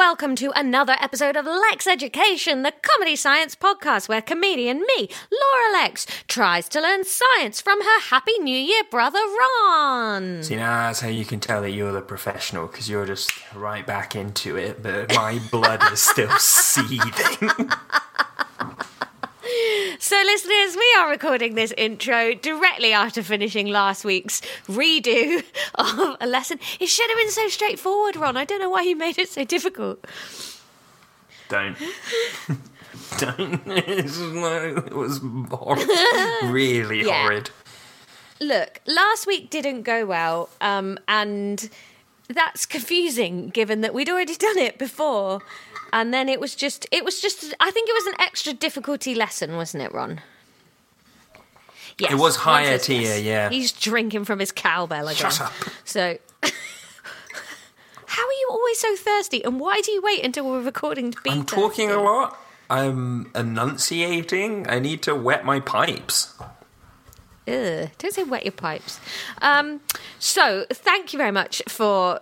welcome to another episode of Lexx Education, the comedy science podcast where comedian me, Laura Lexx, tries to learn science from her happy new year brother, Ron. See, now that's how you can tell that you're the professional, because you're just right back into it, but my blood is still seething. So, listeners, we are recording this intro directly after finishing last week's redo of a lesson. It should have been so straightforward, Ron. I don't know why you made it so difficult. Don't. It was horrible. Really horrid. Look, last week didn't go well, and that's confusing given that we'd already done it before. And then it was just, I think it was an extra difficulty lesson, wasn't it, Ron? Yes. It was higher tier, yeah. He's drinking from his cowbell again. Shut up. So, how are you always so thirsty? And why do you wait until we're recording to be thirsty? I'm talking a lot. I'm enunciating. I need to wet my pipes. Ugh, don't say wet your pipes. So thank you very much for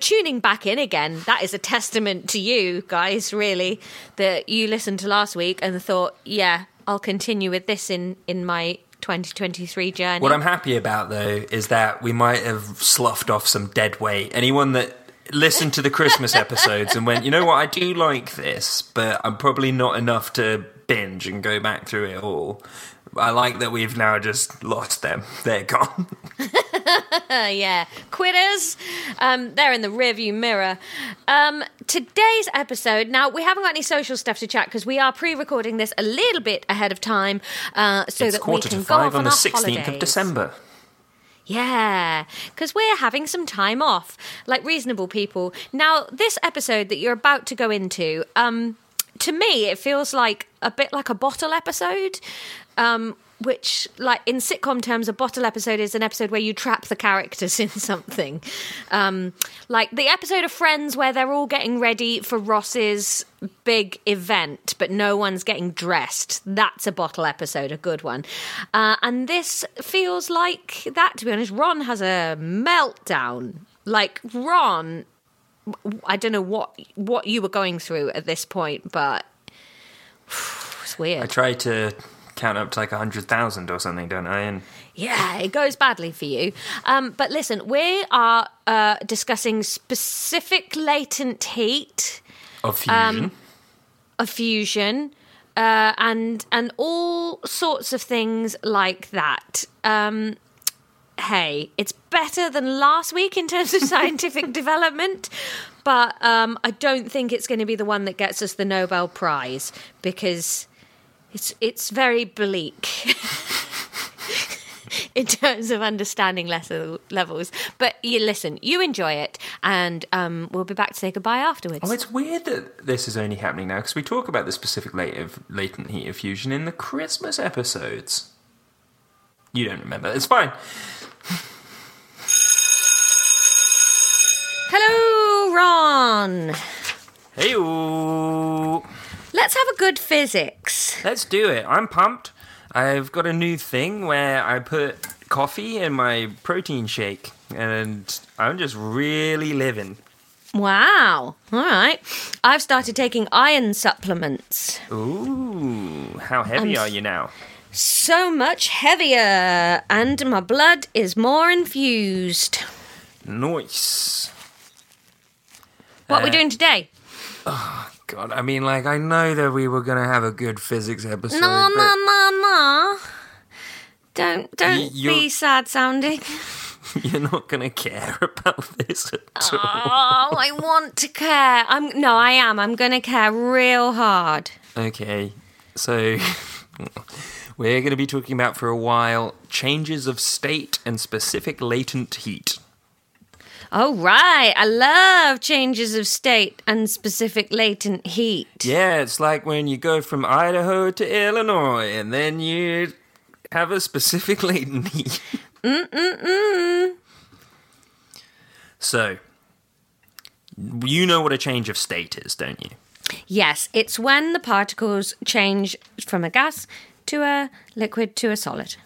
tuning back in again. That is a testament to you guys, really, that you listened to last week and thought, yeah, I'll continue with this in my 2023 journey. What I'm happy about, though, is that we might have sloughed off some dead weight. Anyone that listened to the Christmas episodes and went, you know what, I do like this, but I'm probably not enough to binge and go back through it all. I like that we've now just lost them. They're gone. Yeah. Quitters. They're in the rearview mirror. Today's episode, now we haven't got any social stuff to chat because we are pre-recording this a little bit ahead of time so that we can go off on the 16th of December. Yeah, because we're having some time off, like reasonable people. Now, this episode that you're about to go into, to me, it feels like a bit like a bottle episode. Which, like, in sitcom terms, a bottle episode is an episode where you trap the characters in something. Like the episode of Friends where they're all getting ready for Ross's big event, but no one's getting dressed. That's a bottle episode, a good one. And this feels like that, to be honest. Ron has a meltdown. Like, Ron, I don't know what you were going through at this point, but it's weird. I tried to count up to like 100,000 or something, don't I? And yeah, it goes badly for you. But listen, we are discussing specific latent heat of fusion, and all sorts of things like that. Hey, it's better than last week in terms of scientific development, but I don't think it's going to be the one that gets us the Nobel Prize because It's very bleak in terms of understanding lesser levels. But you enjoy it, and we'll be back to say goodbye afterwards. Oh, it's weird that this is only happening now, because we talk about the specific latent heat of fusion in the Christmas episodes. You don't remember. It's fine. Hello, Ron. Hey-o. Let's have a good physics. Let's do it. I'm pumped. I've got a new thing where I put coffee in my protein shake, and I'm just really living. Wow. All right. I've started taking iron supplements. Ooh. How heavy are you now? So much heavier, and my blood is more infused. Nice. What are we doing today? Oh, God, I mean, like, I know that we were going to have a good physics episode. No. Don't be sad sounding. You're not going to care about this at all. Oh, I want to care. I am. I'm going to care real hard. Okay, so we're going to be talking about, for a while, changes of state and specific latent heat. Oh, right. I love changes of state and specific latent heat. Yeah, it's like when you go from Idaho to Illinois and then you have a specific latent heat. So, you know what a change of state is, don't you? Yes, it's when the particles change from a gas to a liquid to a solid.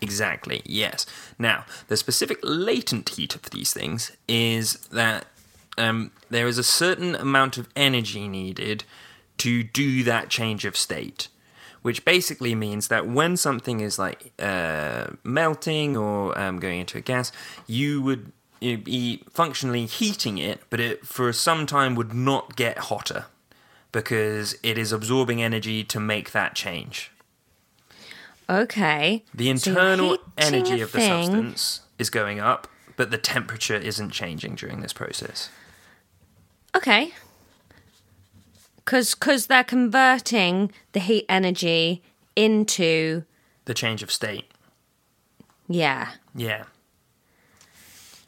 Exactly, yes. Now, the specific latent heat of these things is that there is a certain amount of energy needed to do that change of state, which basically means that when something is like melting or going into a gas, you would be functionally heating it, but it for some time would not get hotter because it is absorbing energy to make that change. Okay. The internal energy of the substance is going up, but the temperature isn't changing during this process. Okay. Because they're converting the heat energy into... the change of state. Yeah. Yeah.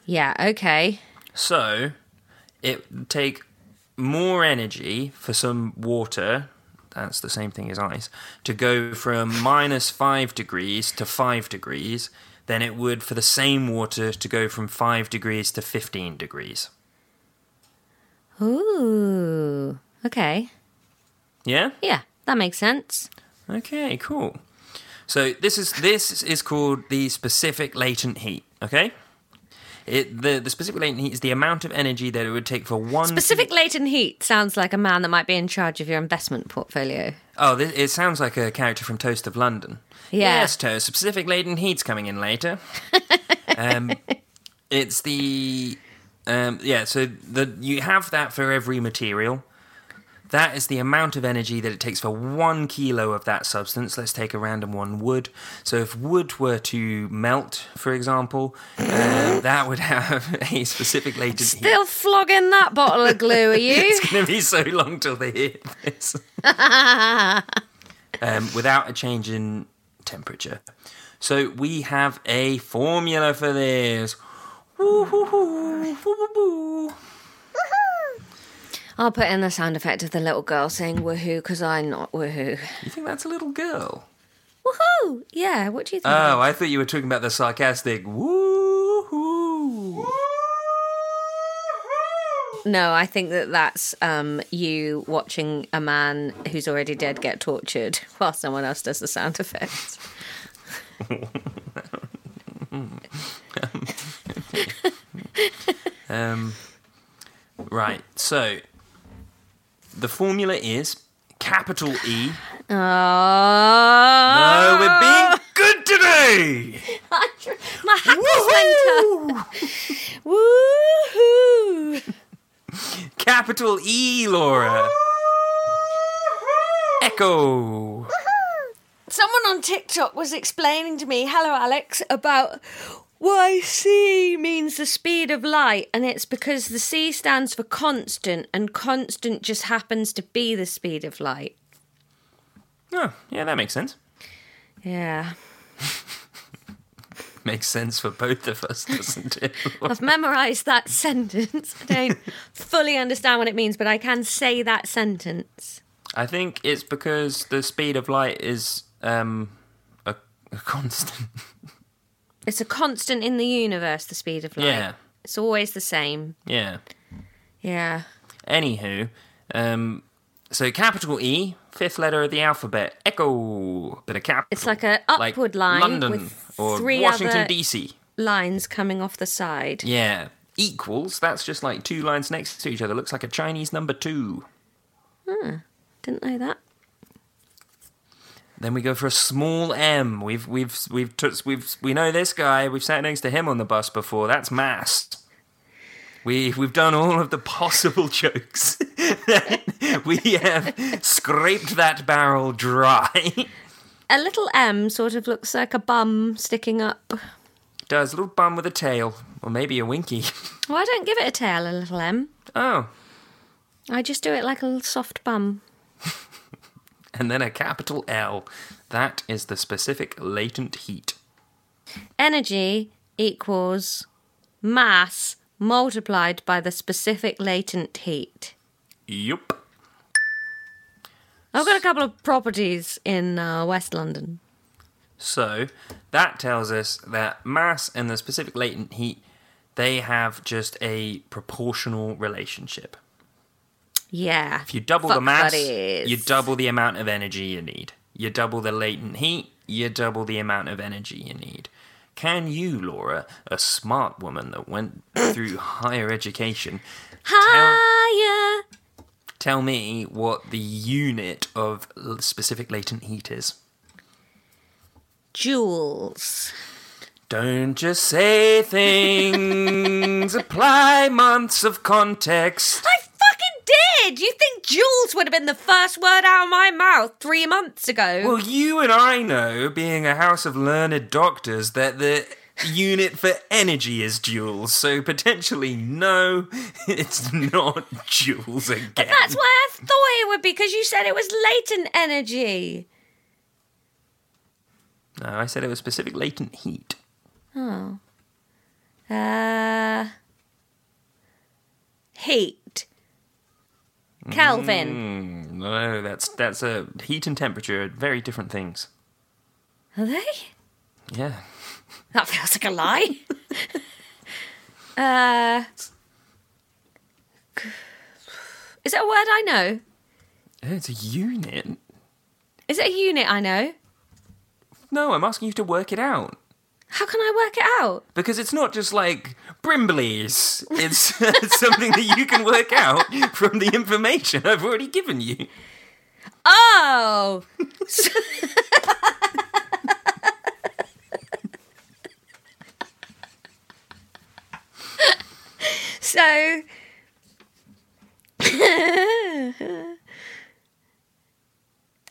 Yeah, okay. So, it would take more energy for some water, that's the same thing as ice, to go from minus 5 degrees to 5 degrees than it would for the same water to go from 5 degrees to 15 degrees. Ooh, okay. Yeah? Yeah, that makes sense. Okay, cool. So this is called the specific latent heat, okay? The specific latent heat is the amount of energy that it would take for one... Specific latent heat sounds like a man that might be in charge of your investment portfolio. Oh, it sounds like a character from Toast of London. Yeah. Yes, Toast. Specific latent heat's coming in later. It's the... you have that for every material. That is the amount of energy that it takes for 1 kilo of that substance. Let's take a random one, wood. So if wood were to melt, for example, that would have a specific latent heat. Still flogging that bottle of glue, are you? It's going to be so long till they hear this. Without a change in temperature. So we have a formula for this. Woo-hoo-hoo. I'll put in the sound effect of the little girl saying woohoo, because I'm not woohoo. You think that's a little girl? Woohoo! Yeah, what do you think? Oh, I thought you were talking about the sarcastic woohoo. No, I think that's you watching a man who's already dead get tortured while someone else does the sound effects. Right, so... the formula is capital E. Oh. No, we're being good today! My hands went up. Woohoo! Capital E, Laura. Woo-hoo. Echo. Someone on TikTok was explaining to me, hello Alex, about why C means the speed of light, and it's because the C stands for constant, and constant just happens to be the speed of light. Oh, yeah, that makes sense. Yeah. Makes sense for both of us, doesn't it? I've memorised that sentence. I don't fully understand what it means, but I can say that sentence. I think it's because the speed of light is a constant... It's a constant in the universe, the speed of light. Yeah. It's always the same. Yeah. Yeah. Anywho, so capital E, fifth letter of the alphabet, echo, bit of capital. It's like an upward line London with or three Washington, DC. Lines coming off the side. Yeah. Equals, that's just like two lines next to each other. Looks like a Chinese number 2. Hmm. Didn't know that. Then we go for a small m. We know this guy. We've sat next to him on the bus before. That's mass. We've done all of the possible jokes. We have scraped that barrel dry. A little m sort of looks like a bum sticking up. It does, a little bum with a tail, or maybe a winky. Well, I don't give it a tail, a little m. Oh. I just do it like a little soft bum. And then a capital L. That is the specific latent heat. Energy equals mass multiplied by the specific latent heat. Yup. I've got a couple of properties in West London. So, that tells us that mass and the specific latent heat, they have just a proportional relationship. Yeah. If you double the mass, you double the amount of energy you need. You double the latent heat, you double the amount of energy you need. Can you, Laura, a smart woman that went through higher education, tell me what the unit of specific latent heat is? Joules. Don't just say things. Apply months of context. I fucking did! You think joules would have been the first word out of my mouth 3 months ago? Well, you and I know, being a house of learned doctors, that the unit for energy is joules. So potentially, no, it's not joules again. But that's why I thought it would be, because you said it was latent energy. No, I said it was specific latent heat. Oh. Heat. Kelvin. No, that's a heat and temperature are very different things. Are they? Yeah. That feels like a lie. Is it a word I know? It's a unit. Is it a unit I know? No, I'm asking you to work it out. How can I work it out? Because it's not just like Brimbleys. It's something that you can work out from the information I've already given you. Oh! So...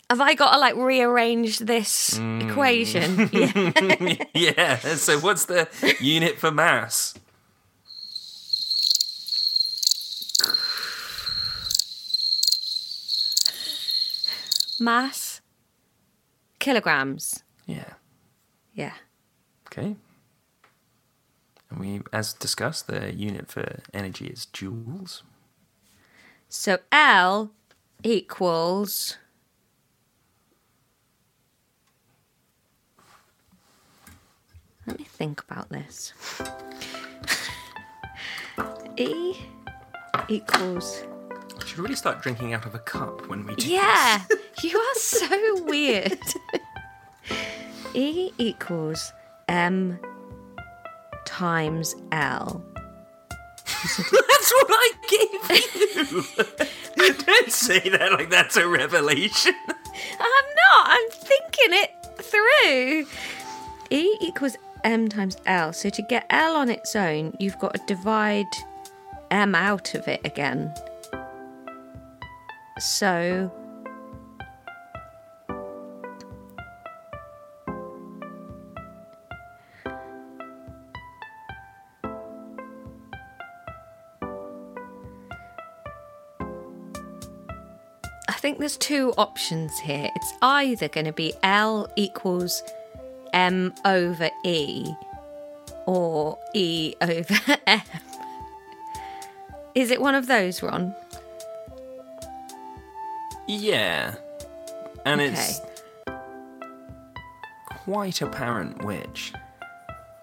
Have I got to, like, rearrange this equation? Yeah. Yeah, so what's the unit for mass? Mass? Kilograms. Yeah. Yeah. Okay. And we, as discussed, the unit for energy is joules. So L equals... Let me think about this. E equals... You should really start drinking out of a cup when we do this. Yeah, you are so weird. E equals M times L. That's what I gave you! Don't say that like that's a revelation. I'm not, I'm thinking it through. E equals M times L. So to get L on its own, you've got to divide M out of it again. So... I think there's two options here. It's either going to be L equals... M over E or E over M. Is it one of those, Ron? Yeah. And okay. It's quite apparent which.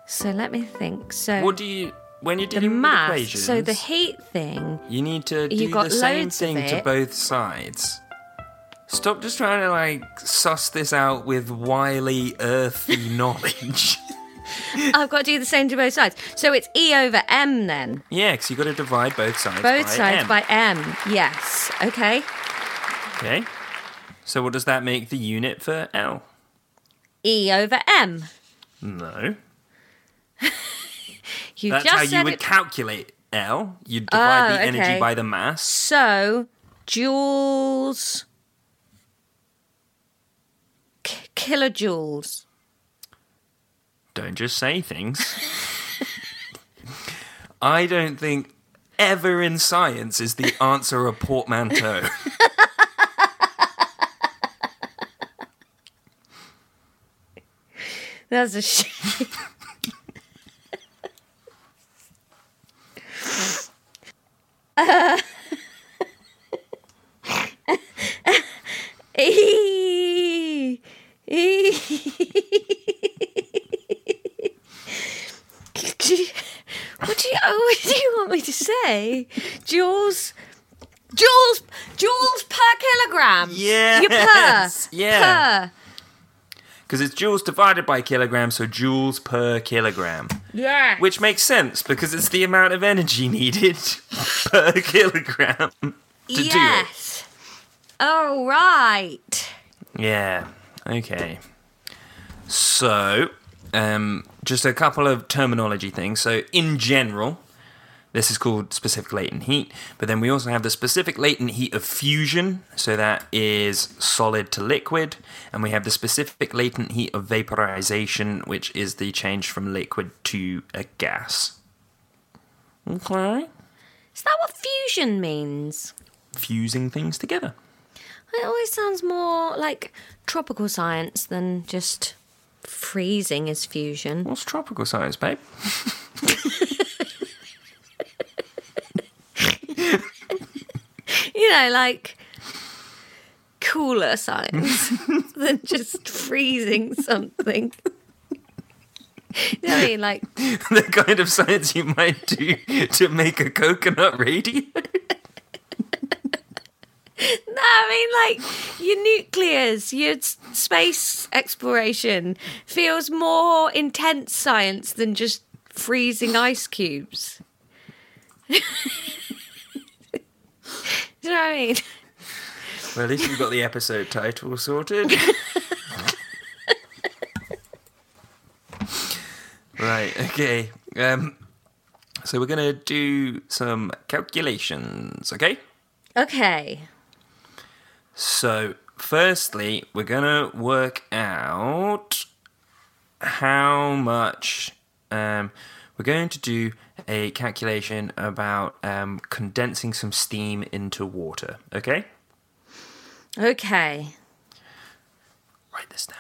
So let me think. So what do you when you're dealing with equations? So the heat thing. You need to do the same thing to both sides. Stop just trying to, like, suss this out with wily, earthy knowledge. I've got to do the same to both sides. So it's E over M, then? Yeah, because you've got to divide both sides by M. Both sides by M, yes. Okay. Okay. So what does that make the unit for L? E over M. No. You That's just how said you would calculate L. You'd divide the energy by the mass. So, joules... Kilojoules. Don't just say things. I don't think ever in science is the answer a portmanteau. That's a shame. Joules per kilogram. Yes. Per. because it's joules divided by kilogram, so joules per kilogram. Yeah. Which makes sense, because it's the amount of energy needed per kilogram to do it. Yes. Oh, right. Yeah. Okay. So, just a couple of terminology things. So, in general, this is called specific latent heat, but then we also have the specific latent heat of fusion, so that is solid to liquid, and we have the specific latent heat of vaporization, which is the change from liquid to a gas. Okay. Is that what fusion means? Fusing things together. It always sounds more like tropical science than just freezing is fusion. What's tropical science, babe? You know, like cooler science than just freezing something. You know what I mean? Like the kind of science you might do to make a coconut radio. No, I mean, like, your nuclears, your space exploration feels more intense science than just freezing ice cubes. Do you know what I mean? Well, at least you've got the episode title sorted. Right, okay. So we're going to do some calculations, okay? Okay. So, firstly, we're going to work out how much... we're going to do a calculation about condensing some steam into water, okay? Okay. Write this down.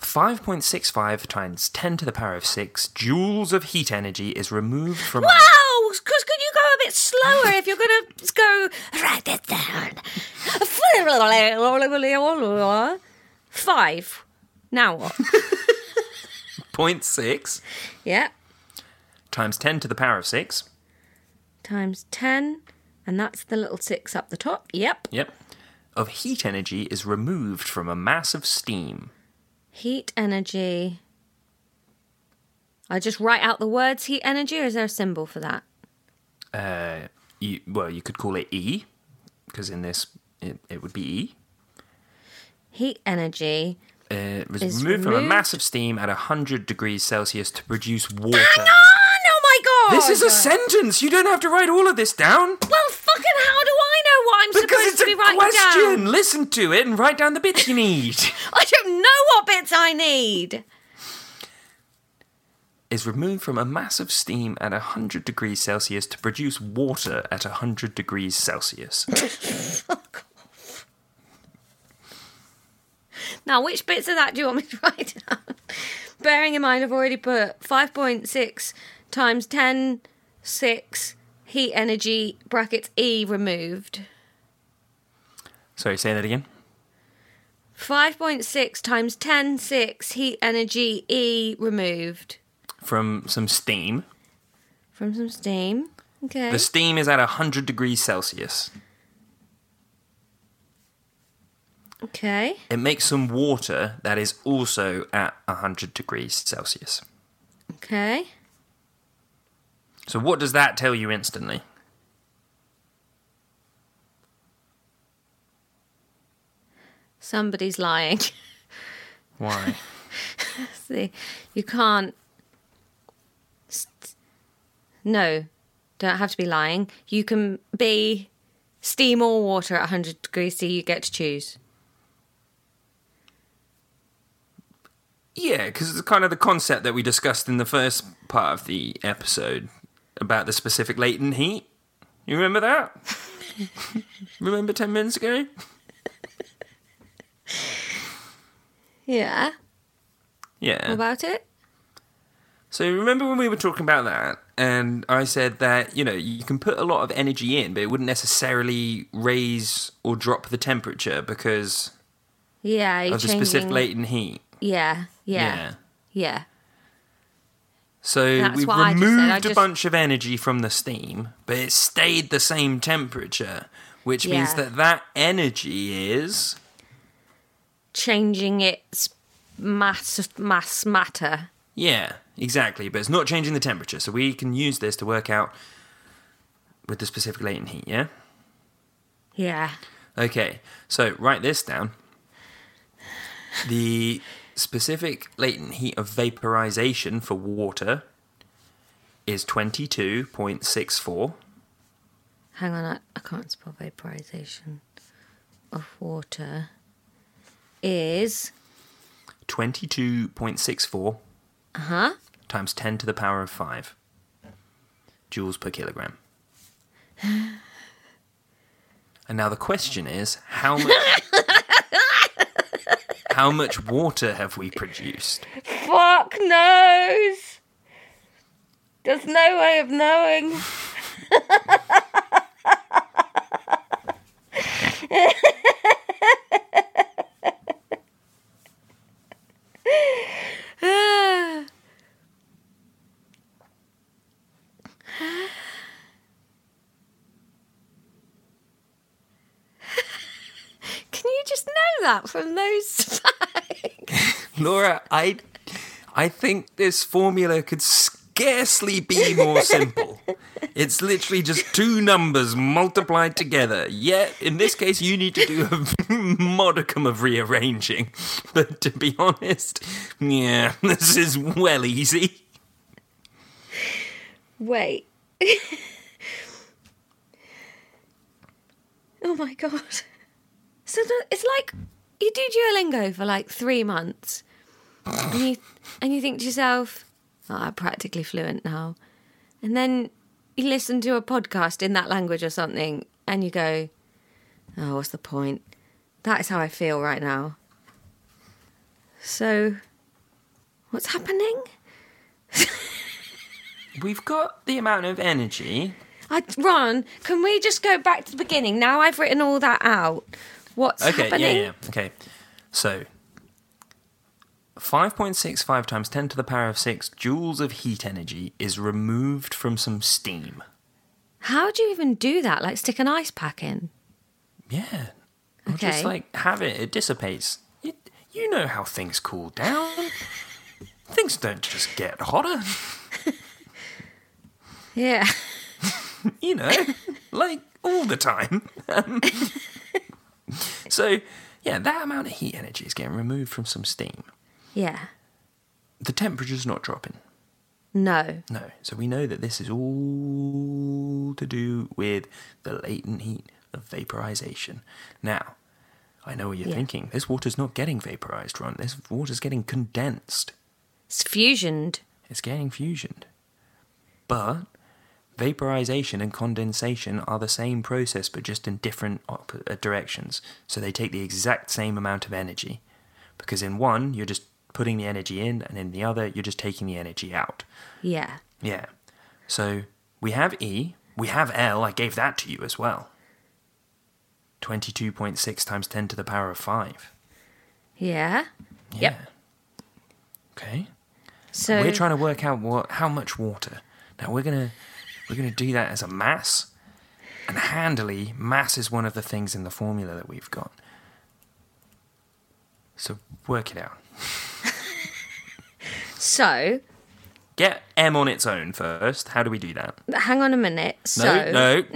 5.65 times 10 to the power of 6 joules of heat energy is removed from... Wow! Because could you go a bit slower if you're going to go... Write that down. 5. Now what? 0.6. Yeah. Times 10 to the power of 6. Times 10, and that's the little 6 up the top. Yep. Yep. Of heat energy is removed from a mass of steam. Heat energy. I just write out the words heat energy, or is there a symbol for that? You could call it E, because in this it would be E. Heat energy... It was removed from a mass of steam at 100 degrees Celsius to produce water. Hang on! Oh my god! This is a sentence! You don't have to write all of this down! Well, fucking how do I know what I'm supposed to be writing down? Because it's a question! Listen to it and write down the bits you need. I don't know what bits I need! Is removed from a mass of steam at 100 degrees Celsius to produce water at 100 degrees Celsius. Fuck. Now, which bits of that do you want me to write down? Bearing in mind, I've already put 5.6 times 10, 6, heat energy, brackets E removed. Sorry, say that again. 5.6 times 10, 6, heat energy, E removed. From some steam. From some steam. Okay. The steam is at 100 degrees Celsius. Okay. It makes some water that is also at 100 degrees Celsius. Okay. So what does that tell you instantly? Somebody's lying. Why? See, you can't... No, don't have to be lying. You can be steam or water at 100 degrees C, you get to choose. Yeah, because it's kind of the concept that we discussed in the first part of the episode about the specific latent heat. You remember that? Remember 10 minutes ago? Yeah. Yeah. What about it? So remember when we were talking about that, and I said that, you know, you can put a lot of energy in, but it wouldn't necessarily raise or drop the temperature because of the specific latent heat. Yeah. So that's we've removed a bunch of energy from the steam, but it stayed the same temperature, which means that energy is... Changing its mass matter. Yeah, exactly. But it's not changing the temperature, so we can use this to work out with the specific latent heat, yeah? Yeah. Okay, so write this down. The specific latent heat of vaporization for water is 22.64. Hang on, I can't spell vaporization of water. Is 22.64 times 10 to the power of 5 joules per kilogram. And now the question is, how much how much water have we produced? Fuck knows. There's no way of knowing. From those facts, Laura, I think this formula could scarcely be more simple. It's literally just two numbers multiplied together. Yet, in this case, you need to do a modicum of rearranging. But to be honest, yeah, this is well easy. Wait. Oh my God. So it's like you do Duolingo for like 3 months and you think to yourself, oh, I'm practically fluent now. And then you listen to a podcast in that language or something and you go, oh, what's the point? That is how I feel right now. So what's happening? We've got the amount of energy. Ron, can we just go back to the beginning? Now I've written all that out. What's happening? Yeah. Okay, so 5.65 times 10 to the power of 6 joules of heat energy is removed from some steam. How do you even do that? Like stick an ice pack in? Yeah. Or okay. Just like have it. It dissipates. You know how things cool down. Things don't just get hotter. Yeah. You know, like all the time. So, yeah, that amount of heat energy is getting removed from some steam. Yeah. The temperature's not dropping. No. No. So we know that this is all to do with the latent heat of vaporization. Now, I know what you're thinking. This water's not getting vaporized, Ron. This water's getting condensed. It's fusioned. It's getting fusioned. But vaporization and condensation are the same process, but just in different directions. So they take the exact same amount of energy, because in one you're just putting the energy in, and in the other you're just taking the energy out. Yeah. Yeah. So we have E, we have L. I gave that to you as well. 22.6 times 10 to the power of 5. Yeah. Yeah. Yep. Okay. So we're trying to work out how much water. Now we're going to do that as a mass. And handily, mass is one of the things in the formula that we've got. So work it out. So get M on its own first. How do we do that? Hang on a minute. What?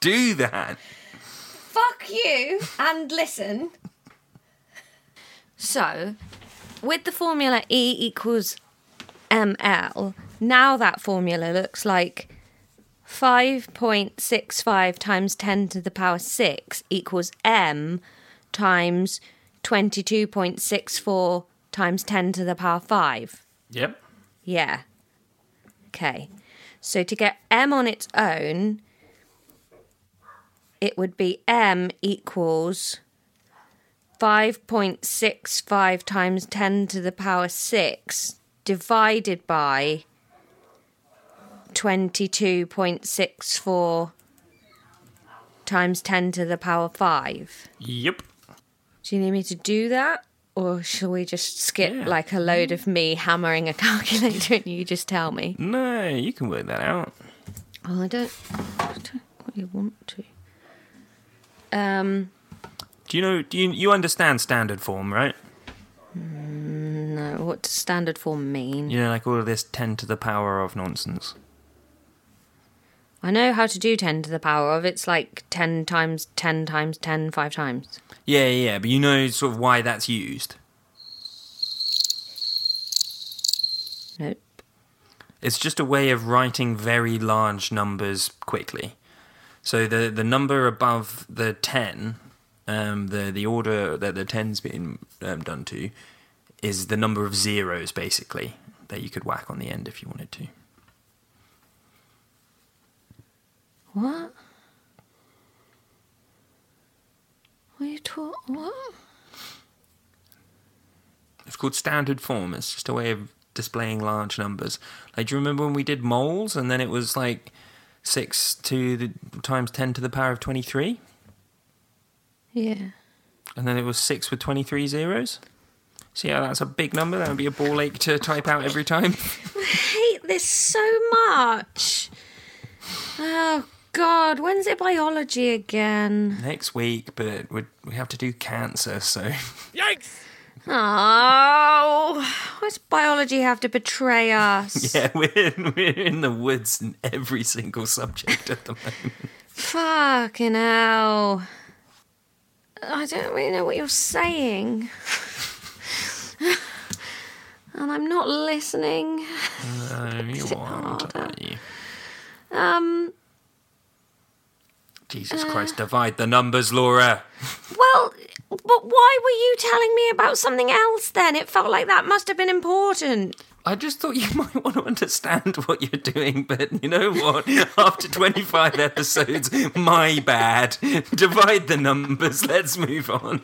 Do that. Fuck you and listen. So with the formula E equals ML, now that formula looks like 5.65 times 10 to the power 6 equals M times 22.64 times 10 to the power 5. Yep. Yeah. Okay. So to get M on its own, it would be M equals 5.65 times 10 to the power 6 divided by 22.64 times 10 to the power 5. Yep. Do you need me to do that? Or shall we just skip like a load of me hammering a calculator and you just tell me? No, you can work that out. Well, I don't really want to. Do you know? Do you understand standard form, right? No. What does standard form mean? You know, like all of this 10 to the power of nonsense. I know how to do 10 to the power of. It's like 10 times 10 times 10 5 times. Yeah, but you know sort of why that's used. Nope. It's just a way of writing very large numbers quickly. So the number above the 10, the order that the 10's been done to, is the number of zeros, basically, that you could whack on the end if you wanted to. What? What are you talking? What? It's called standard form. It's just a way of displaying large numbers. Like, do you remember when we did moles and then it was like 6 times 10 to the power of 23? Yeah. And then it was 6 with 23 zeros? See how that's a big number? That would be a ball ache to type out every time. I hate this so much. Oh God, when's it biology again? Next week, but we have to do cancer, so... Yikes! Oh, why does biology have to betray us? Yeah, we're in the woods in every single subject at the moment. Fucking hell. I don't really know what you're saying. And I'm not listening. No, you aren't, are you? Jesus Christ, divide the numbers, Laura. Well... But why were you telling me about something else then? It felt like that must have been important. I just thought you might want to understand what you're doing, but you know what? After 25 episodes, my bad. Divide the numbers. Let's move on.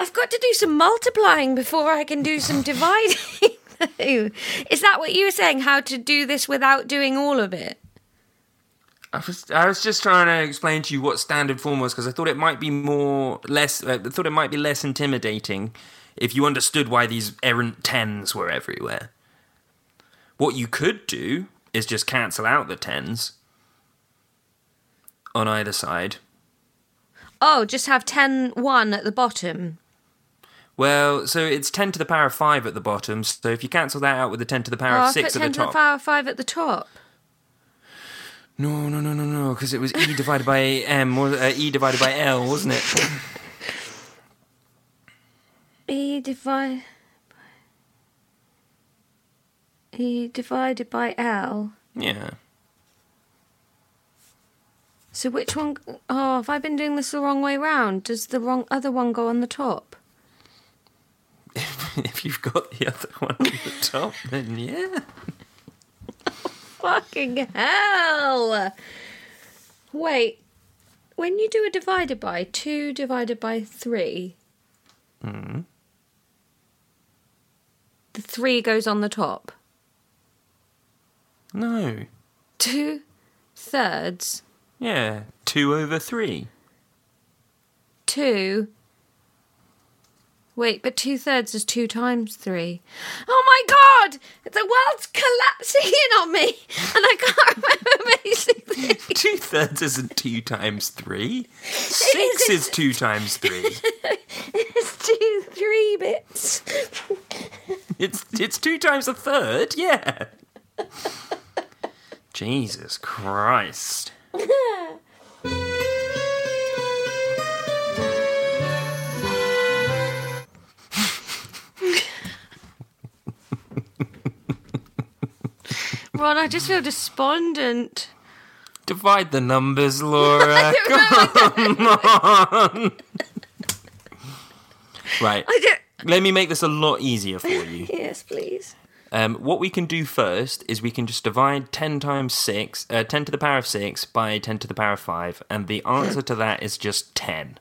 I've got to do some multiplying before I can do some dividing. Is that what you were saying? How to do this without doing all of it? I was just trying to explain to you what standard form was because I thought it might be less intimidating if you understood why these errant tens were everywhere. What you could do is just cancel out the tens on either side. Oh, just have 10-1 at the bottom. Well, so it's 10 to the power of 5 at the bottom. So if you cancel that out with the 10 to the power of 6 at the top, 10 to the power of 5 at the top. No, because it was E divided by M, E divided by L, wasn't it? E divided by L? Yeah. So which one... Oh, have I been doing this the wrong way round? Does the wrong other one go on the top? If you've got the other one on the top, then yeah... Fucking hell! Wait, when you do a divided by, 2 divided by 3... Mm. The 3 goes on the top? No. 2/3? Yeah, 2/3. 2... Wait, but 2/3 is 2 times 3. Oh my God! The world's collapsing in on me! And I can't remember basically. 2/3 isn't 2 times 3. 6 is 2 times 3. It's 2 3-bits. It's 2 times a third, yeah. Jesus Christ. Ron, I just feel despondent. Divide the numbers, Laura. Come on. Right. Let me make this a lot easier for you. Yes, please. What we can do first is we can just divide 10 to the power of 6 by 10 to the power of 5, and the answer to that is just 10.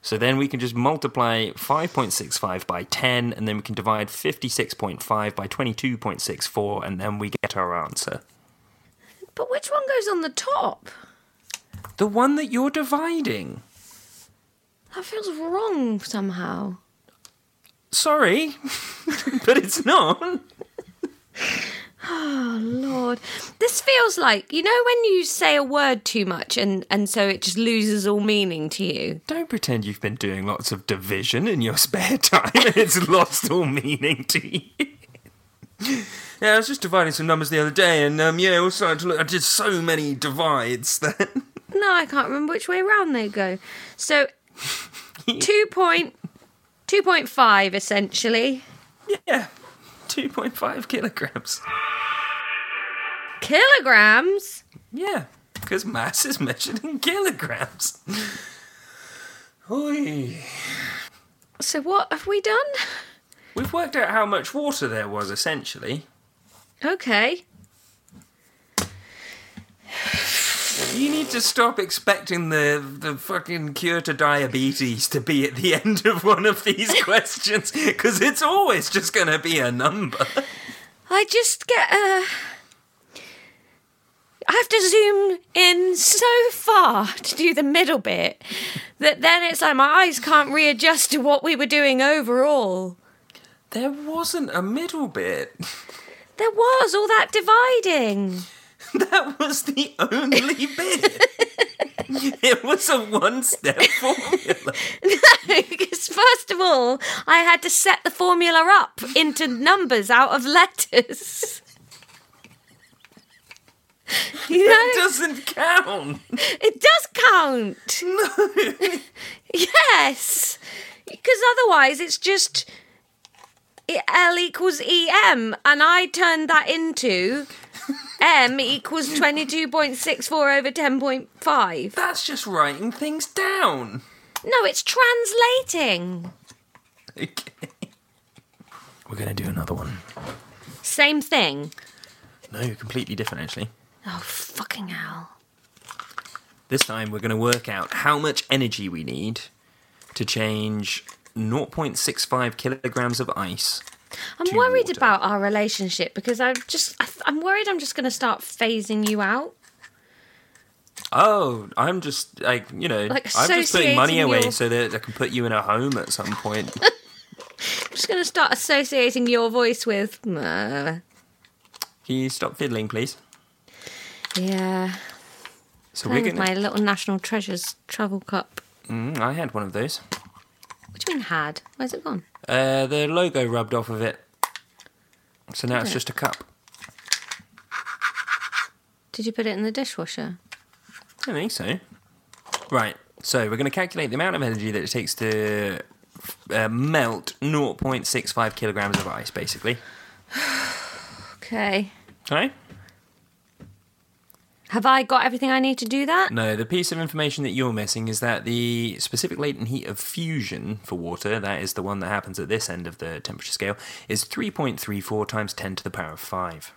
So then we can just multiply 5.65 by 10, and then we can divide 56.5 by 22.64, and then we get our answer. But which one goes on the top? The one that you're dividing. That feels wrong somehow. Sorry, but it's not. Oh, Lord. This feels like, you know, when you say a word too much and so it just loses all meaning to you. Don't pretend you've been doing lots of division in your spare time and it's lost all meaning to you. Yeah, I was just dividing some numbers the other day and, yeah, also I did so many divides that... No, I can't remember which way round they go. So, 2.5, essentially. Yeah, 2.5 kilograms. Kilograms? Yeah, because mass is measured in kilograms. Oi. So what have we done? We've worked out how much water there was, essentially. Okay. You need to stop expecting the fucking cure to diabetes to be at the end of one of these questions, because it's always just going to be a number. I just get I have to zoom in so far to do the middle bit that then it's like my eyes can't readjust to what we were doing overall. There wasn't a middle bit. There was all that dividing. That was the only bit. It was a one-step formula. No, because first of all, I had to set the formula up into numbers out of letters. You know, that doesn't count. It does count. No. Yes. Because otherwise it's just... L equals EM, and I turned that into M equals 22.64 over 10.5. That's just writing things down. No, it's translating. Okay. We're going to do another one. Same thing? No, completely different, actually. Oh, fucking hell. This time we're going to work out how much energy we need to change... 0.65 kilograms of ice. I'm worried about our relationship because I'm worried I'm just going to start phasing you out. Oh, I'm just like, you know, like I'm just putting money away so that I can put you in a home at some point. I'm just going to start associating your voice with. Can you stop fiddling, please? Yeah. So we're going to my little National Treasures travel cup. I had one of those. What do you mean had? Where's it gone? The logo rubbed off of it. So now it's just a cup. Did you put it in the dishwasher? I think so. Right, so we're going to calculate the amount of energy that it takes to melt 0.65 kilograms of ice, basically. Okay. Right? Have I got everything I need to do that? No, the piece of information that you're missing is that the specific latent heat of fusion for water, that is the one that happens at this end of the temperature scale, is 3.34 times 10 to the power of 5.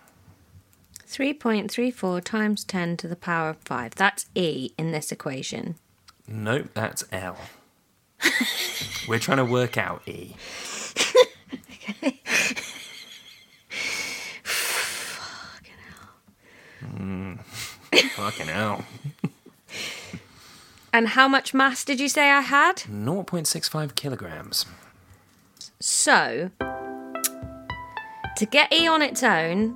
3.34 times 10 to the power of 5. That's E in this equation. Nope, that's L. We're trying to work out E. Okay. Fucking hell. Fucking hell. And how much mass did you say I had? 0.65 kilograms. So, to get E on its own,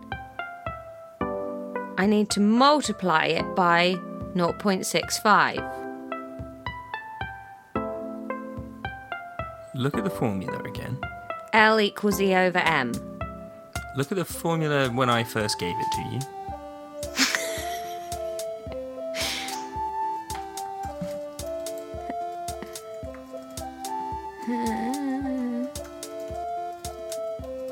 I need to multiply it by 0.65. Look at the formula again. L equals E over M. Look at the formula when I first gave it to you.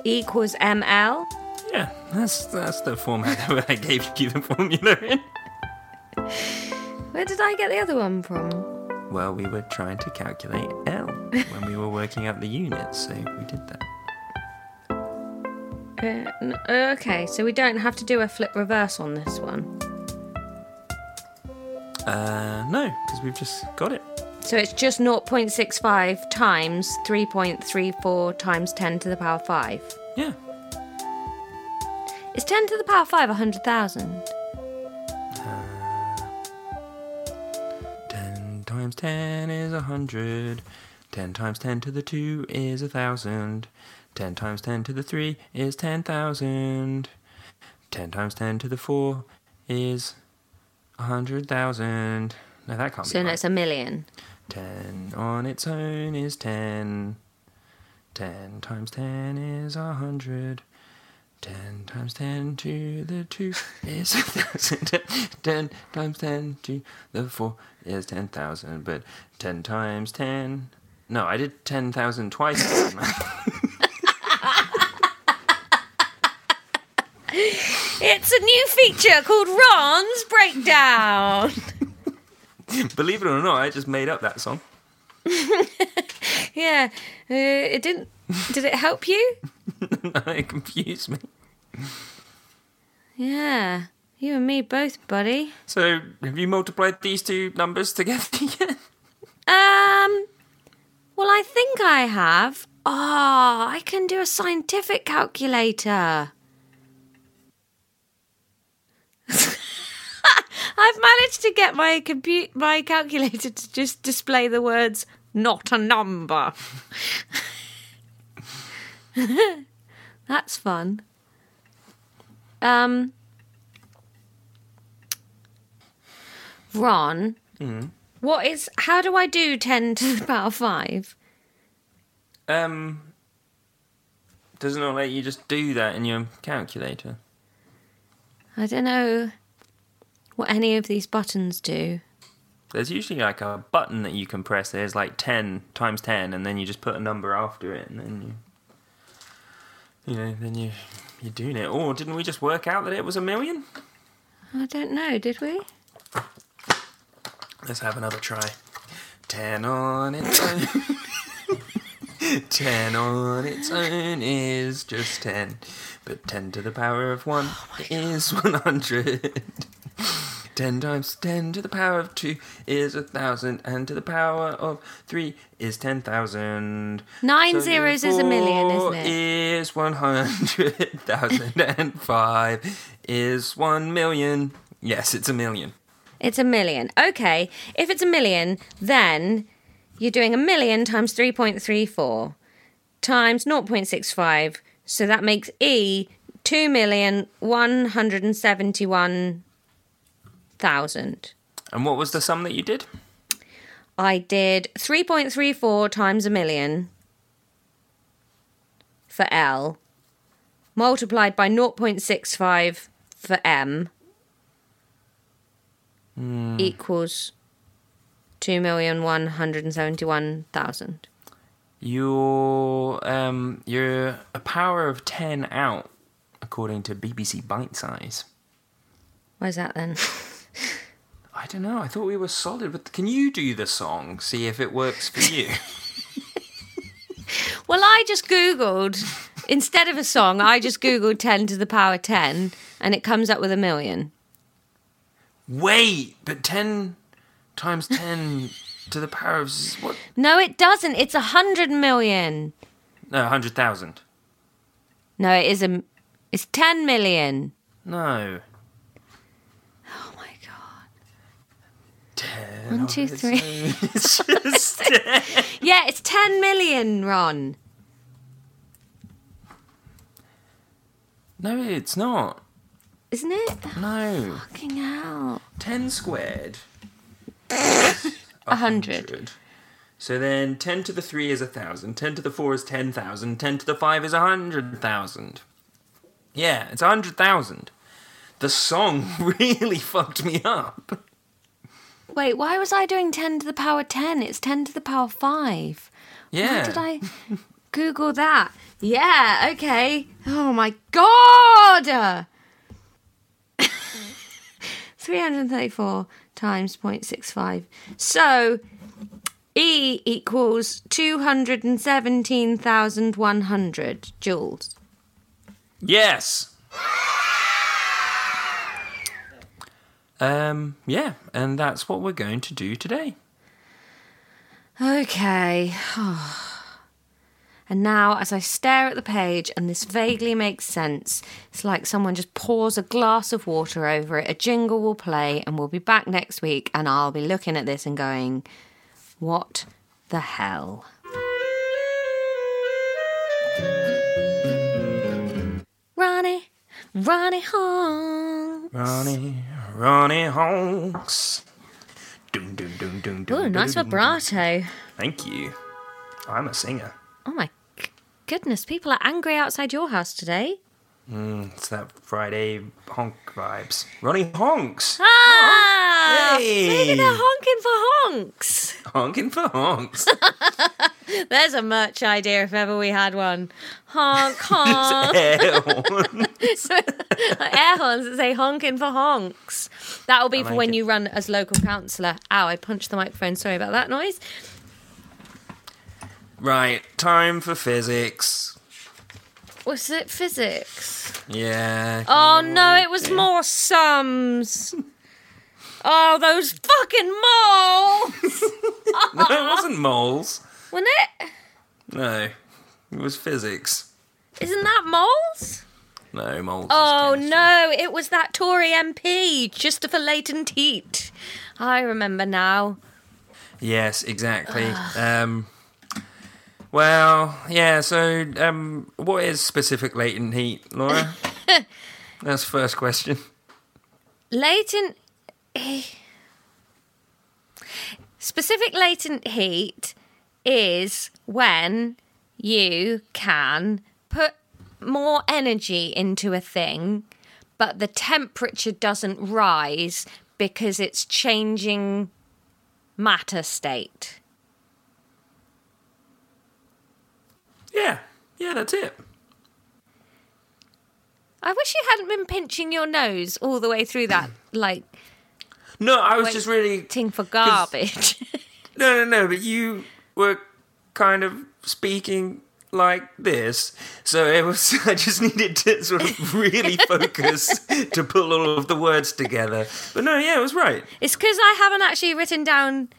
Equals ML? Yeah, that's the format that I gave you the formula in. Where did I get the other one from? Well, we were trying to calculate L when we were working out the units, so we did that. Okay, so we don't have to do a flip reverse on this one? No, because we've just got it. So it's just 0.65 times 3.34 times 10 to the power 5? Yeah. Is 10 to the power 5 100,000? 10 times 10 is 100. 10 times 10 to the 2 is 1,000. 10 times 10 to the 3 is 10,000. 10 times 10 to the 4 is 100,000. No, that can't be. So, no, it's a million. 10 on its own is 10. 10 times 10 is 100. 10 times 10 to the 2 is 1,000. 10 times 10 to the 4 is 10,000. But 10 times 10... No, I did 10,000 twice. It's a new feature called Ron's Breakdown. Believe it or not, I just made up that song. Yeah. It didn't... Did it help you? No, it confused me. Yeah. You and me both, buddy. So, have you multiplied these two numbers together yet? Well, I think I have. Oh, I can do a scientific calculator. I've managed to get my calculator to just display the words, not a number. That's fun. Ron... Mm. What is... How do I do 10 to the power 5? Doesn't it let you just do that in your calculator? I don't know what any of these buttons do. There's usually like a button that you can press. There's like 10 times 10, and then you just put a number after it, and then you... You know, then you're doing it. Or didn't we just work out that it was a million? I don't know, did we? Let's have another try. 10 on its own. 10 on its own is just 10. But 10 to the power of 1 is 100. 10 times 10 to the power of 2 is 1,000. And to the power of 3 is 10,000. 9 zeros is a million, isn't it? 4 is 100,000. And 5 is 1 million. Yes, it's a million. It's a million. Okay, if it's a million, then you're doing a million times 3.34 times 0.65. So that makes E 2,171,000. And what was the sum that you did? I did 3.34 times a million for L, multiplied by 0.65 for M. Equals 2,171,000. You're a power of 10 out, according to BBC Bitesize. Why's that then? I don't know. I thought we were solid. But can you do the song? See if it works for you. Well, I just Googled. Instead of a song, I just Googled 10 to the power 10, and it comes up with a million. Wait, but 10 times 10 to the power of... What? No, it doesn't. It's 100 million. No, 100,000. No, it isn't. It's 10 million. No. Oh, my God. 10. 1, 2, 3. It's just 10. Yeah, it's 10 million, Ron. No, it's not. Isn't it? No. Fucking hell. 10 squared. 100. So then 10 to the 3 is 1,000. 10 to the 4 is 10,000. 10 to the 5 is 100,000. Yeah, it's 100,000. The song really fucked me up. Wait, why was I doing 10 to the power 10? It's 10 to the power 5. Yeah. Why did I Google that? Yeah, okay. Oh, my God! 334 times 0.65. So, E equals 217,100 joules. Yes! Yeah, and that's what we're going to do today. Okay. And now, as I stare at the page, and this vaguely makes sense, it's like someone just pours a glass of water over it, a jingle will play, and we'll be back next week, and I'll be looking at this and going, what the hell? Ronnie, Ronnie Honks. Ronnie Honks. Doom, doom, doom, doom, doom. Ooh, nice vibrato. Thank you. I'm a singer. Oh my goodness, people are angry outside your house today. It's that Friday honk vibes. Ronnie Honks. Ah! Hey. Maybe they're honking for honks. Honking for honks. There's a merch idea if ever we had one. Honk, honk. Air horns. Air horns that say honking for honks. That'll be for when you run as local councillor. Ow, I punched the microphone. Sorry about that noise. Right, time for physics. Was it physics? Yeah. Oh, no, it was more sums. Oh, those fucking moles. No, it wasn't moles. Wasn't it? No, it was physics. Isn't that moles? No, moles. Oh, no, it was that Tory MP, Christopher Leighton Teat. I remember now. Yes, exactly. Well, yeah, so what is specific latent heat, Laura? That's the first question. Latent... Specific latent heat is when you can put more energy into a thing, but the temperature doesn't rise because it's changing matter state. Yeah, that's it. I wish you hadn't been pinching your nose all the way through that, like... No, I was just really... waiting for garbage. No, but you were kind of speaking like this, so it was. I just needed to sort of really focus to pull all of the words together. But no, yeah, it was right. It's because I haven't actually written down...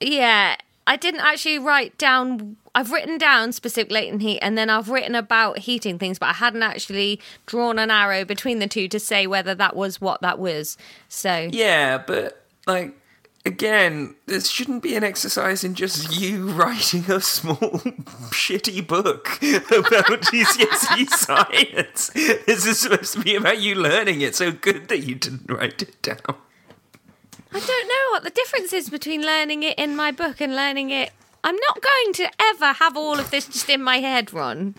Yeah, I didn't actually write down... I've written down specific latent heat, and then I've written about heating things, but I hadn't actually drawn an arrow between the two to say whether that was what that was. So yeah, but like again, this shouldn't be an exercise in just you writing a small shitty book about GCSE science. This is supposed to be about you learning it. So good that you didn't write it down. I don't know what the difference is between learning it in my book and learning it. I'm not going to ever have all of this just in my head, Ron.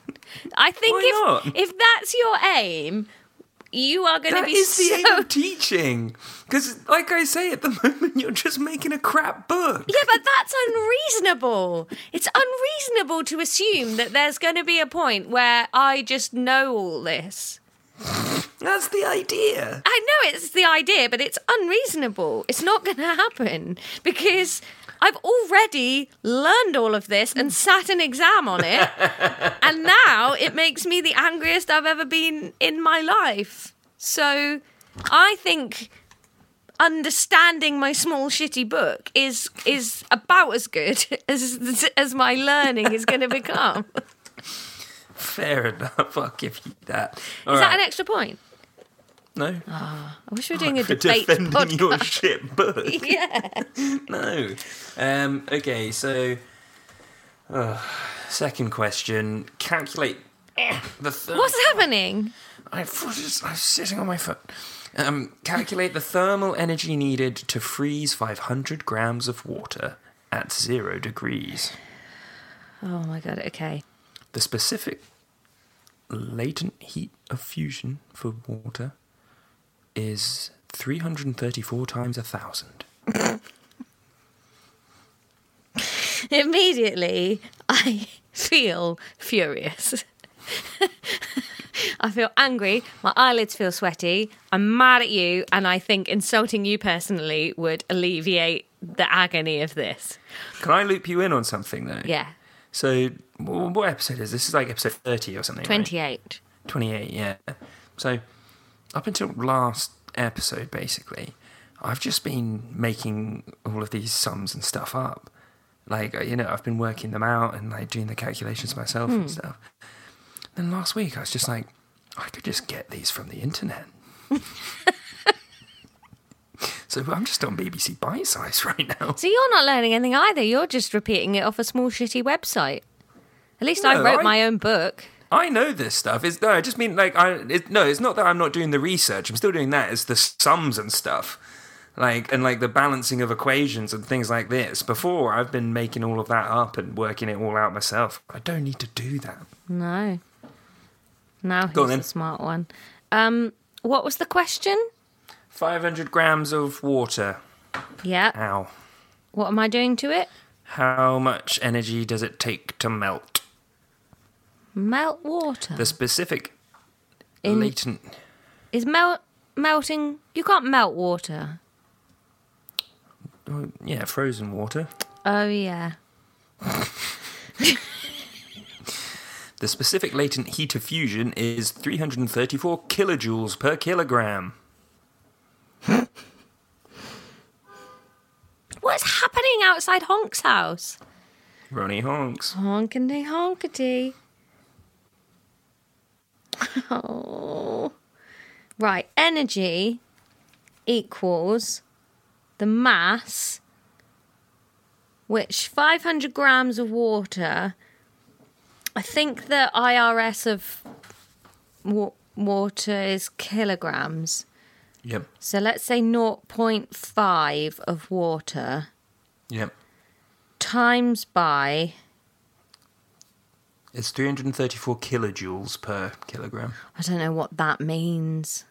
I think if that's your aim, you are going to be so... That is the aim of teaching. Because, like I say, at the moment, you're just making a crap book. Yeah, but that's unreasonable. It's unreasonable to assume that there's going to be a point where I just know all this. That's the idea. I know it's the idea, but it's unreasonable. It's not going to happen because... I've already learned all of this and sat an exam on it, and now it makes me the angriest I've ever been in my life. So I think understanding my small shitty book is about as good as my learning is going to become. Fair enough, I'll give you that. All right. Is that an extra point? No. Oh, I wish we were doing a debate defending podcast. Your shit book. Yeah. No. Okay, so... second question. Calculate the thermal... What's happening? I'm sitting on my foot. Calculate the thermal energy needed to freeze 500 grams of water at 0 degrees. Oh, my God, okay. The specific latent heat of fusion for water... is 334 times 1,000. Immediately, I feel furious. I feel angry, my eyelids feel sweaty, I'm mad at you, and I think insulting you personally would alleviate the agony of this. Can I loop you in on something, though? Yeah. So, what episode is this? This is like episode 30 or something, 28. Right? 28, yeah. So... up until last episode, basically, I've just been making all of these sums and stuff up. Like, you know, I've been working them out and, like, doing the calculations myself and stuff. Then last week, I was just like, I could just get these from the internet. So I'm just on BBC Bitesize right now. So you're not learning anything either. You're just repeating it off a small, shitty website. At least I wrote my own book. I know this stuff. It's, no, I just mean like it's not that I'm not doing the research. I'm still doing that. It's the sums and stuff, like the balancing of equations and things like this. Before, I've been making all of that up and working it all out myself. I don't need to do that. No. Now he's a smart one. What was the question? 500 grams of water. Yeah. Ow. What am I doing to it? How much energy does it take to melt? Melt water? The specific latent... Is melting... You can't melt water. Yeah, frozen water. Oh, yeah. The specific latent heat of fusion is 334 kilojoules per kilogram. What's happening outside Honk's house? Ronnie honks. Honkity honkity. Oh. Right, energy equals the mass, which 500 grams of water... I think the IRS of water is kilograms. Yep. So let's say 0.5 of water. Yep. Times by... It's 334 kilojoules per kilogram. I don't know what that means.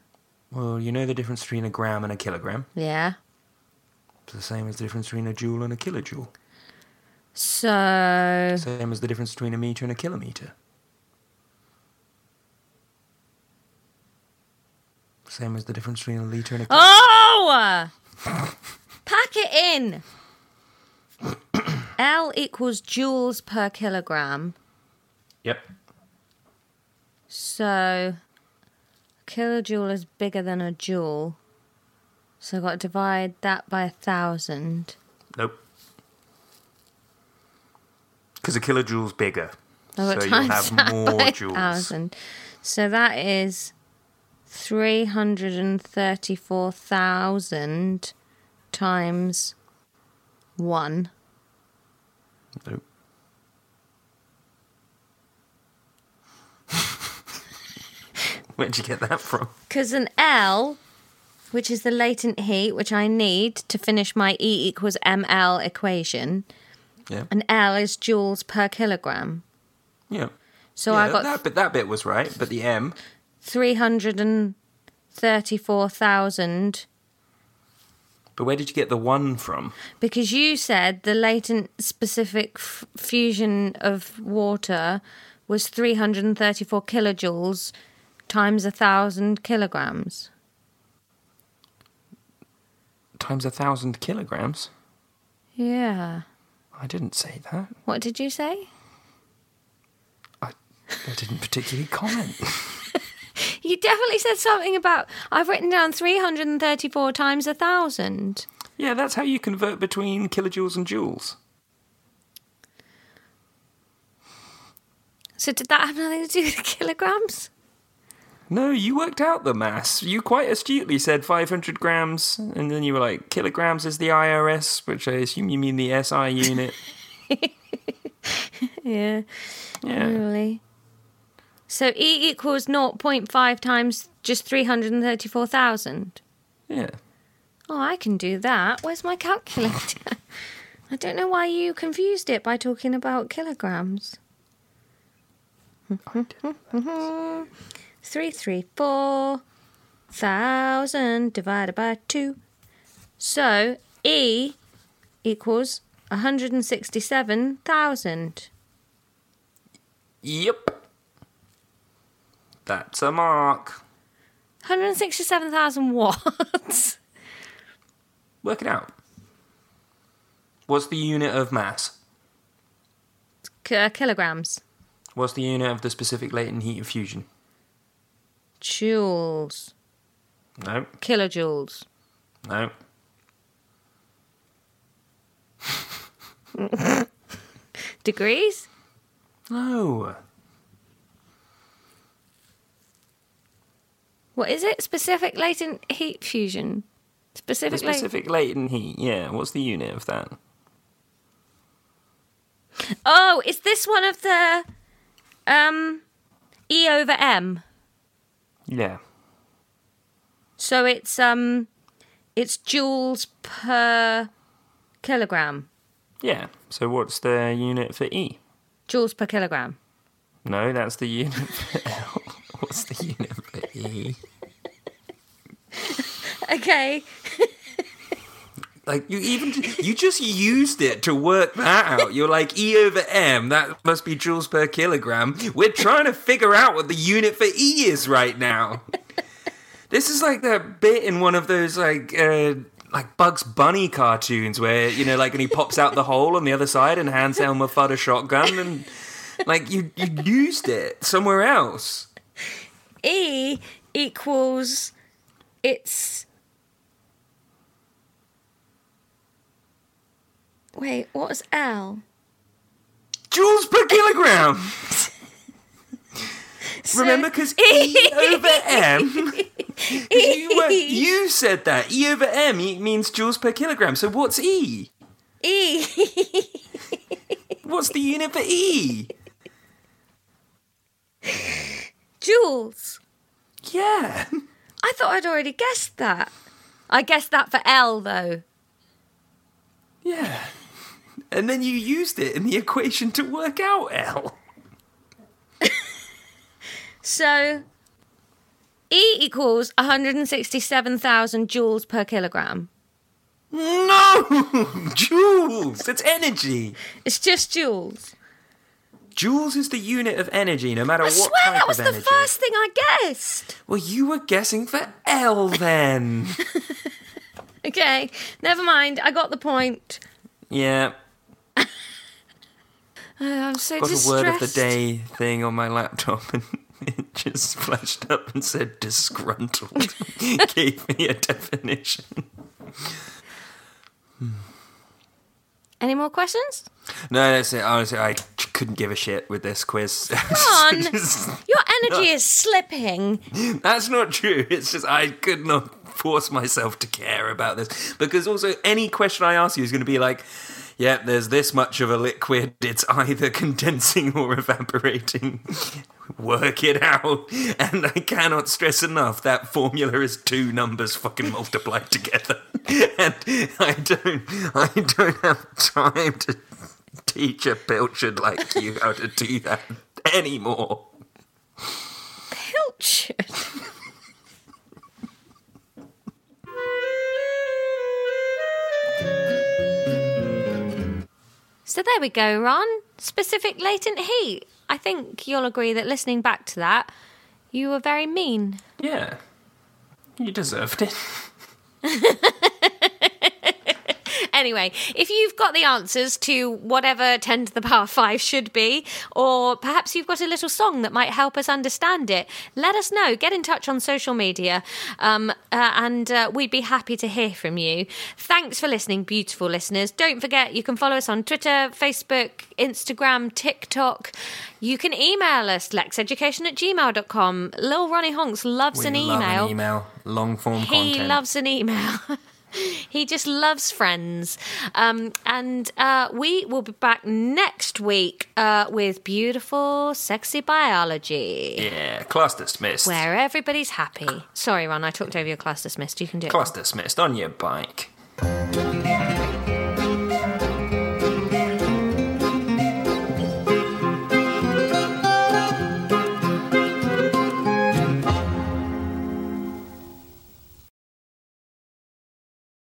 Well, you know the difference between a gram and a kilogram? Yeah. It's the same as the difference between a joule and a kilojoule. So... Same as the difference between a metre and a kilometre. Same as the difference between a litre and a kilometre. Oh! Pack it in! L equals joules per kilogram. Yep. So, a kilojoule is bigger than a joule. So I've got to divide that by 1,000. Nope. Because a kilojoule's bigger. So you'll have more joules. 1,000. So that is 334,000 times 1. Nope. Where'd you get that from? Because an L, which is the latent heat, which I need to finish my E equals ML equation... Yeah. And L is joules per kilogram. Yeah. So yeah, I got... That bit was right, but the M... 334,000. But where did you get the 1 from? Because you said the latent specific fusion of water was 334 kilojoules times 1,000 kilograms. Times 1,000 kilograms? Yeah. I didn't say that. What did you say? I didn't particularly comment. You definitely said something about, I've written down 334 times 1,000. Yeah, that's how you convert between kilojoules and joules. So did that have nothing to do with kilograms? No, you worked out the mass. You quite astutely said 500 grams, and then you were like, kilograms is the IRS, which I assume you mean the SI unit. Yeah. Yeah. Really. So E equals 0.5 times just 334,000? Yeah. Oh, I can do that. Where's my calculator? I don't know why you confused it by talking about kilograms. 334,000 divided by 2. So E equals 167,000. Yep. That's a mark. 167,000 what? Work it out. What's the unit of mass? Kilograms. What's the unit of the specific latent heat of fusion? Joules. No. Kilojoules. No. Degrees? No. What is it? Specific latent heat fusion. Specific latent heat, yeah. What's the unit of that? Oh, is this one of the... E over M. Yeah. So it's joules per kilogram. Yeah. So what's the unit for E? Joules per kilogram. No, that's the unit for L. What's the unit for E? Okay. Like, you just used it to work that out. You're like, E over M, that must be joules per kilogram. We're trying to figure out what the unit for E is right now. This is like that bit in one of those, like Bugs Bunny cartoons where, you know, like, and he pops out the hole on the other side and hands Elmer Fudd a shotgun, and, like, you used it somewhere else. E equals... It's... Wait, what is L? Joules per kilogram! So remember, because E over M... You said that. E over M means joules per kilogram. So what's E? E. What's the unit for E? Joules. Yeah. I thought I'd already guessed that. I guessed that for L, though. Yeah. And then you used it in the equation to work out L. So, E equals 167,000 joules per kilogram. No! Joules! It's energy. It's just joules. Joules is the unit of energy, no matter what type of energy. I swear that was the first thing I guessed. Well, you were guessing for L then. Okay, never mind. I got the point. Yeah. I'm so distressed. Got a word of the day thing on my laptop and it just flashed up and said disgruntled. Gave me a definition. Any more questions? No, that's it. Honestly, I couldn't give a shit with this quiz. Come on. Your energy is slipping. That's not true. It's just I could not force myself to care about this. Because also, any question I ask you is going to be like, yeah, there's this much of a liquid. It's either condensing or evaporating. Work it out. And I cannot stress enough, that formula is two numbers fucking multiplied together. And I don't have time to teach a pilchard like you how to do that anymore. Pilchard? So there we go, Ron. Specific latent heat. I think you'll agree that listening back to that, you were very mean. Yeah. You deserved it. Anyway, if you've got the answers to whatever 10 to the power 5 should be, or perhaps you've got a little song that might help us understand it, let us know. Get in touch on social media, and we'd be happy to hear from you. Thanks for listening, beautiful listeners. Don't forget, you can follow us on Twitter, Facebook, Instagram, TikTok. You can email us, lexeducation@gmail.com. Little Ronnie Honks loves an email. We love an email. Long-form content. He loves an email. He just loves Friends. And we will be back next week with beautiful, sexy biology. Yeah, class dismissed. Where everybody's happy. Sorry, Ron, I talked over your class dismissed. You can do it. Class dismissed on your bike.